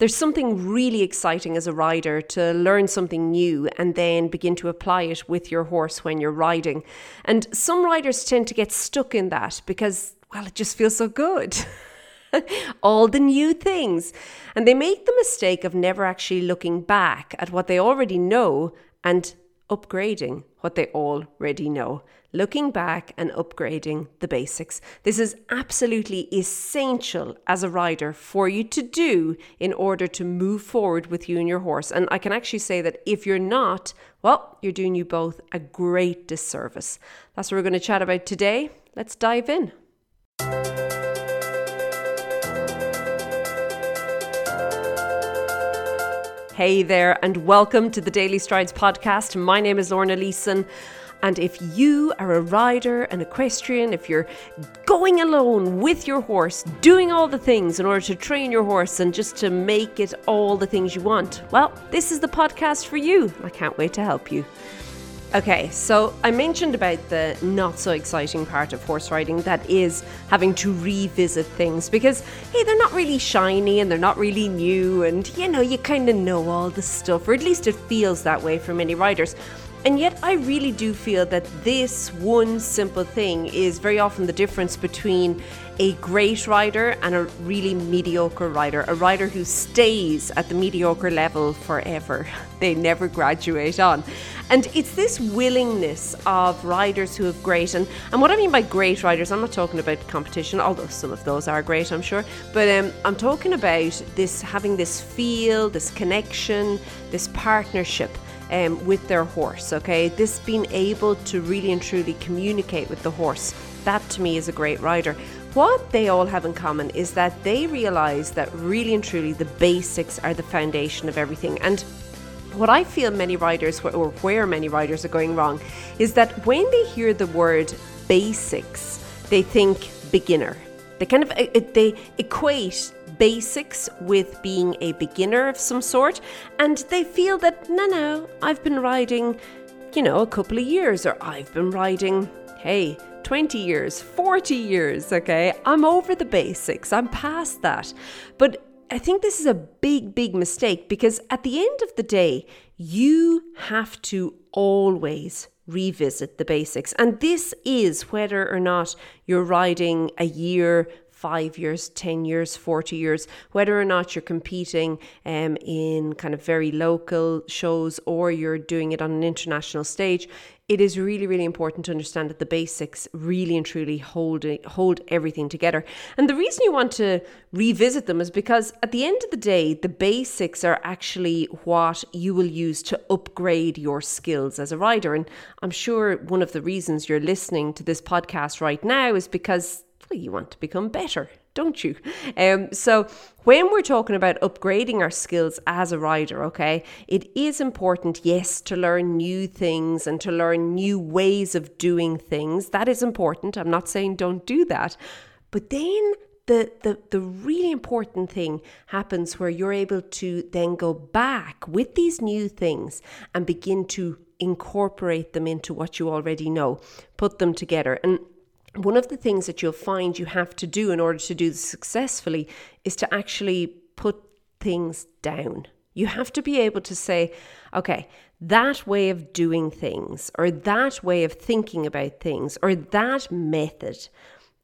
There's something really exciting as a rider to learn something new and then begin to apply it with your horse when you're riding. And some riders tend to get stuck in that because, well, it just feels so good. All the new things. And they make the mistake of never actually looking back at what they already know and upgrading what they already know. Looking back and upgrading the basics. This is absolutely essential as a rider for you to do in order to move forward with you and your horse. And I can actually say that if you're not, well, you're doing you both a great disservice. That's what we're going to chat about today. Let's dive in. Hey there, and welcome to the Daily Strides podcast. My name is Lorna Leeson. And if you are a rider, an equestrian, if you're going alone with your horse, doing all the things in order to train your horse and just to make it all the things you want, well, this is the podcast for you. I can't wait to help you. Okay, so I mentioned about the not so exciting part of horse riding, that is having to revisit things because, hey, they're not really shiny and they're not really new and, you know, you kind of know all the stuff, or at least it feels that way for many riders. And yet I really do feel that this one simple thing is very often the difference between a great rider and a really mediocre rider, a rider who stays at the mediocre level forever. They never graduate on. And it's this willingness of riders who have great, and what I mean by great riders, I'm not talking about competition, although some of those are great, I'm sure, but I'm talking about this having this feel, this connection, this partnership. With their horse, okay? This being able to really and truly communicate with the horse, that to me is a great rider. What they all have in common is that they realize that really and truly the basics are the foundation of everything. And what I feel many riders, or where many riders are going wrong, is that when they hear the word basics, they think beginner. They kind of they equate basics with being a beginner of some sort, and they feel that, no, I've been riding, you know, a couple of years, or I've been riding, hey, 20 years, 40 years, okay? I'm over the basics, I'm past that. But I think this is a big, big mistake, because at the end of the day, you have to always revisit the basics. And this is whether or not you're riding a year, 5 years, 10 years, 40 years, whether or not you're competing in kind of very local shows or you're doing it on an international stage. It is really, really important to understand that the basics really and truly hold everything together. And the reason you want to revisit them is because at the end of the day, the basics are actually what you will use to upgrade your skills as a rider. And I'm sure one of the reasons you're listening to this podcast right now is because, well, you want to become better, don't you? So when we're talking about upgrading our skills as a rider, okay, it is important, yes, to learn new things and to learn new ways of doing things. That is important. I'm not saying don't do that. But then the really important thing happens where you're able to then go back with these new things and begin to incorporate them into what you already know, put them together. And one of the things that you'll find you have to do in order to do this successfully is to actually put things down. You have to be able to say, okay, that way of doing things, or that way of thinking about things, or that method,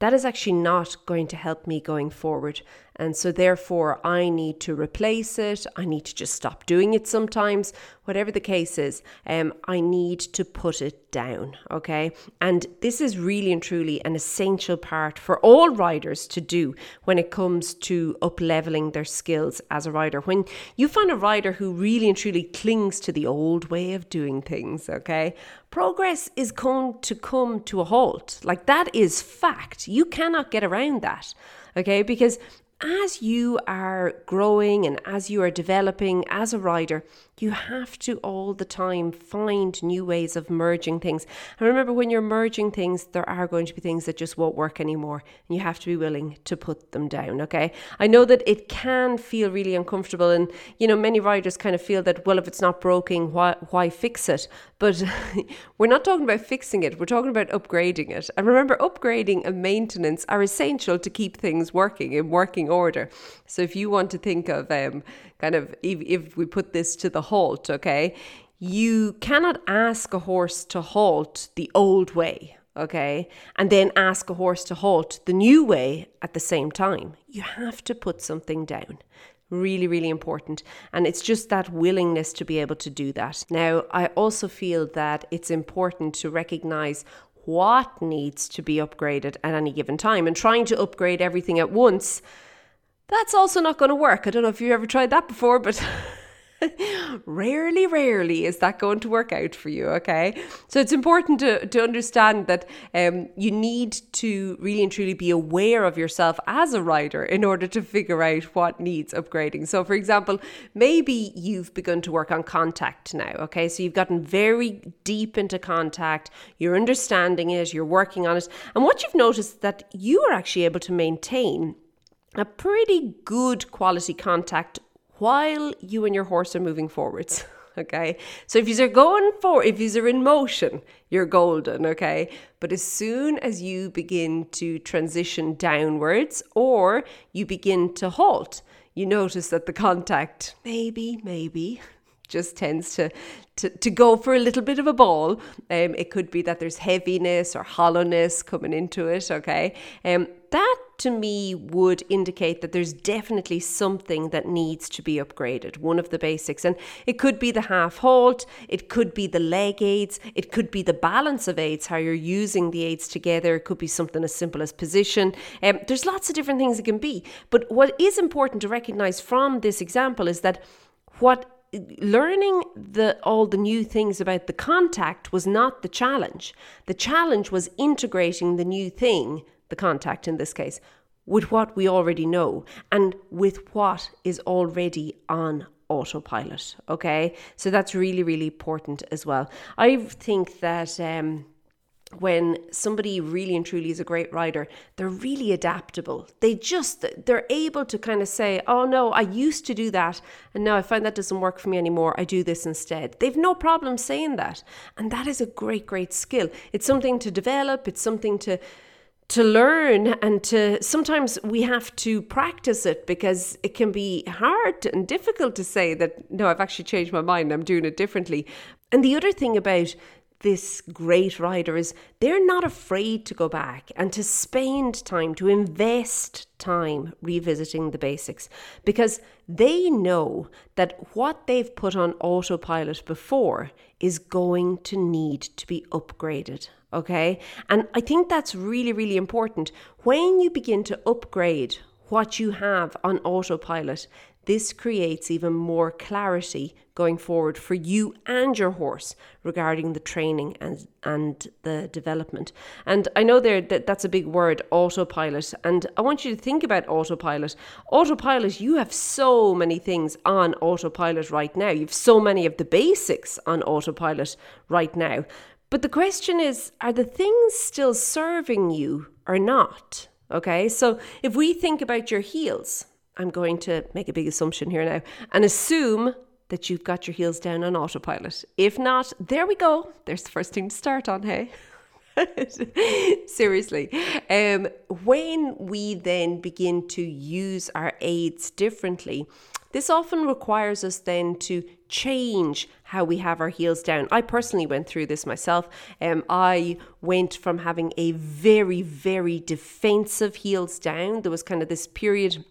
that is actually not going to help me going forward. And so therefore I need to replace it. I need to just stop doing it sometimes, whatever the case is, I need to put it down. Okay. And this is really and truly an essential part for all riders to do when it comes to up-leveling their skills as a rider. When you find a rider who really and truly clings to the old way of doing things, okay, progress is going to come to a halt. Like, that is fact. You cannot get around that. Okay, because as you are growing and as you are developing as a rider, you have to all the time find new ways of merging things. And remember, when you're merging things, there are going to be things that just won't work anymore, and you have to be willing to put them down, okay? I know that it can feel really uncomfortable, and, you know, many riders kind of feel that, well, if it's not broken, why fix it? But we're not talking about fixing it. We're talking about upgrading it. And remember, upgrading and maintenance are essential to keep things working and working pecking order. So if you want to think of kind of, if we put this to the halt, okay, you cannot ask a horse to halt the old way, okay, and then ask a horse to halt the new way at the same time. You have to put something down. Really, really important. And it's just that willingness to be able to do that. Now, I also feel that it's important to recognize what needs to be upgraded at any given time, and trying to upgrade everything at once, that's also not going to work. I don't know if you've ever tried that before, but rarely is that going to work out for you, okay? So it's important to understand that you need to really and truly be aware of yourself as a rider in order to figure out what needs upgrading. So for example, maybe you've begun to work on contact now, okay? So you've gotten very deep into contact, you're understanding it, you're working on it, and what you've noticed that you are actually able to maintain a pretty good quality contact while you and your horse are moving forwards, okay? So if you're going forward, if you're in motion, you're golden, okay? But as soon as you begin to transition downwards or you begin to halt, you notice that the contact maybe just tends to go for a little bit of a ball. It could be that there's heaviness or hollowness coming into it, okay? That to me would indicate that there's definitely something that needs to be upgraded, one of the basics. And it could be the half halt, it could be the leg aids, it could be the balance of aids, how you're using the aids together, it could be something as simple as position. There's lots of different things it can be. But what is important to recognize from this example is that what learning all the new things about the contact was not the challenge. The challenge was integrating the new thing, the contact in this case, with what we already know and with what is already on autopilot. Okay, so that's really, really important as well. I think that when somebody really and truly is a great rider, they're really adaptable. They're able to kind of say, oh no, I used to do that, and now I find that doesn't work for me anymore. I do this instead. They've no problem saying that. And that is a great, great skill. It's something to develop. It's something to learn, and to sometimes we have to practice it, because it can be hard and difficult to say that, no, I've actually changed my mind. I'm doing it differently. And the other thing about this great rider is they're not afraid to go back and to spend time, to invest time revisiting the basics, because they know that what they've put on autopilot before is going to need to be upgraded. Okay. And I think that's really, really important. When you begin to upgrade what you have on autopilot, this creates even more clarity going forward for you and your horse regarding the training and the development. And I know that's a big word, autopilot. And I want you to think about autopilot. Autopilot, you have so many things on autopilot right now. You've so many of the basics on autopilot right now. But the question is, are the things still serving you or not? Okay, so if we think about your heels, I'm going to make a big assumption here now and assume that you've got your heels down on autopilot. If not, there we go. There's the first thing to start on, hey? Seriously. When we then begin to use our aids differently, this often requires us then to change how we have our heels down. I personally went through this myself. I went from having a very, very defensive heels down. There was kind of this period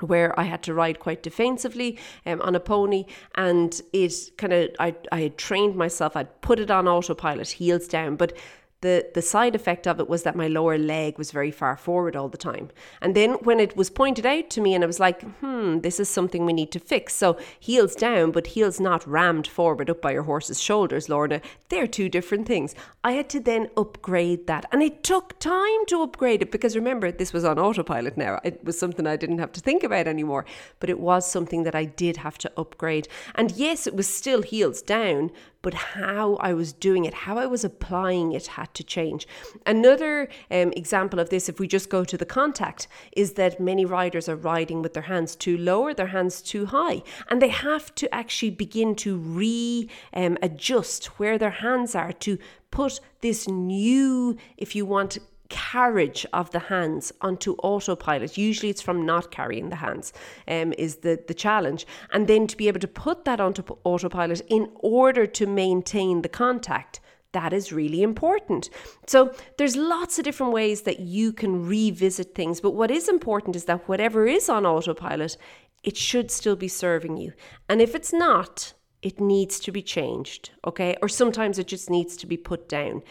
where I had to ride quite defensively on a pony, and I had trained myself, I'd put it on autopilot, heels down, but the side effect of it was that my lower leg was very far forward all the time. And then when it was pointed out to me and I was like, this is something we need to fix. So heels down, but heels not rammed forward up by your horse's shoulders, Lorna. They're two different things. I had to then upgrade that. And it took time to upgrade it, because remember, this was on autopilot now. It was something I didn't have to think about anymore, but it was something that I did have to upgrade. And yes, it was still heels down, but how I was doing it, how I was applying it had to change. Another example of this, if we just go to the contact, is that many riders are riding with their hands too low or their hands too high, and they have to actually begin to adjust where their hands are to put this new, if you want, carriage of the hands onto autopilot, usually it's from not carrying the hands, is the challenge. And then to be able to put that onto autopilot in order to maintain the contact, that is really important. So there's lots of different ways that you can revisit things. But what is important is that whatever is on autopilot, it should still be serving you. And if it's not, it needs to be changed, okay? Or sometimes it just needs to be put down.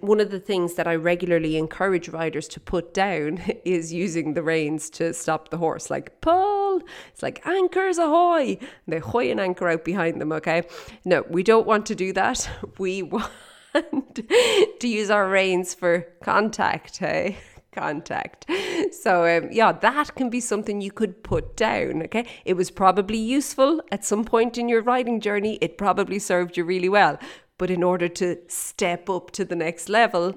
One of the things that I regularly encourage riders to put down is using the reins to stop the horse, like pull. It's like anchors ahoy. And they hoy an anchor out behind them, okay? No, we don't want to do that. We want to use our reins for contact, hey? Contact. So that can be something you could put down, okay? It was probably useful at some point in your riding journey. It probably served you really well. But in order to step up to the next level,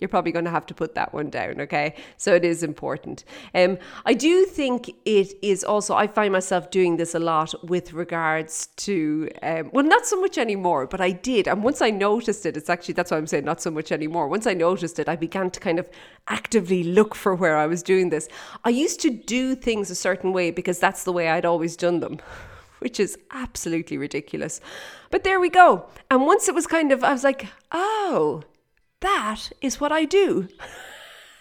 you're probably going to have to put that one down, okay? So it is important. I do think it is also, I find myself doing this a lot with regards to, not so much anymore, but I did. And once I noticed it, that's why I'm saying not so much anymore. Once I noticed it, I began to kind of actively look for where I was doing this. I used to do things a certain way because that's the way I'd always done them, which is absolutely ridiculous. But there we go. And once it was kind of, I was like, oh, that is what I do.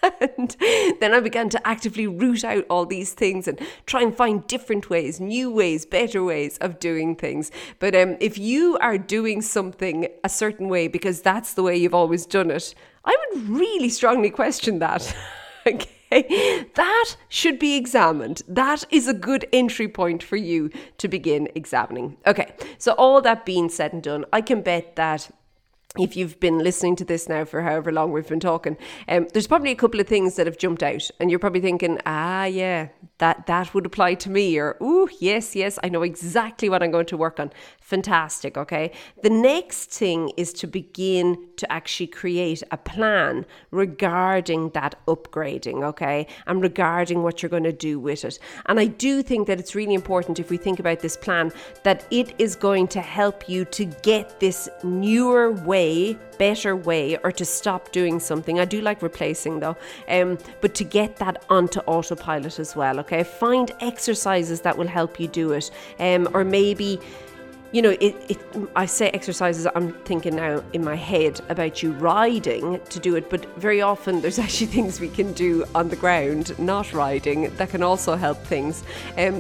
And then I began to actively root out all these things and try and find different ways, new ways, better ways of doing things. But if you are doing something a certain way because that's the way you've always done it, I would really strongly question that. Okay. That should be examined. That is a good entry point for you to begin examining. Okay, so all that being said and done, I can bet that if you've been listening to this now for however long we've been talking, there's probably a couple of things that have jumped out and you're probably thinking, that would apply to me, or, ooh, yes, I know exactly what I'm going to work on. Fantastic, okay? The next thing is to begin to actually create a plan regarding that upgrading, okay? And regarding what you're going to do with it. And I do think that it's really important, if we think about this plan, that it is going to help you to get this newer way, better way, or to stop doing something. I do like replacing though, but to get that onto autopilot as well, okay? Find exercises that will help you do it, or maybe, you know, I say exercises, I'm thinking now in my head about you riding to do it, but very often there's actually things we can do on the ground, not riding, that can also help things.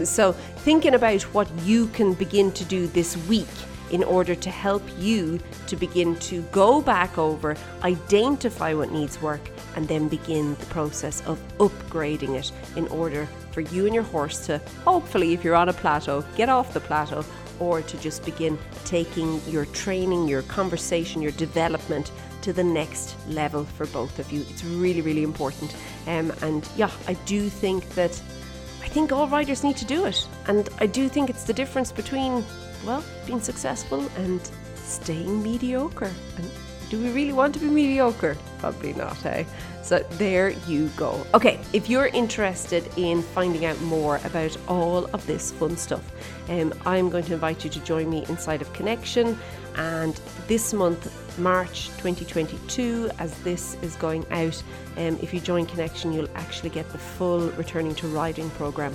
So thinking about what you can begin to do this week in order to help you to begin to go back over, identify what needs work, and then begin the process of upgrading it in order for you and your horse to, hopefully, if you're on a plateau, get off the plateau, or to just begin taking your training, your conversation, your development to the next level for both of you. It's really, really important. I do think that, I think all riders need to do it. And I do think it's the difference between being successful and staying mediocre. And do we really want to be mediocre? Probably not, hey? So there you go. Okay, if you're interested in finding out more about all of this fun stuff, I'm going to invite you to join me inside of Connection. And this month, March 2022, as this is going out, if you join Connection, you'll actually get the full Returning to Riding program,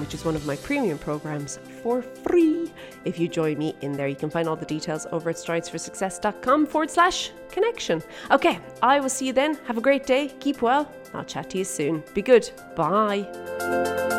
which is one of my premium programs, for free if you join me in there. You can find all the details over at stridesforsuccess.com/connection. Okay, I will see you then. Have a great day. Keep well. I'll chat to you soon. Be good. Bye.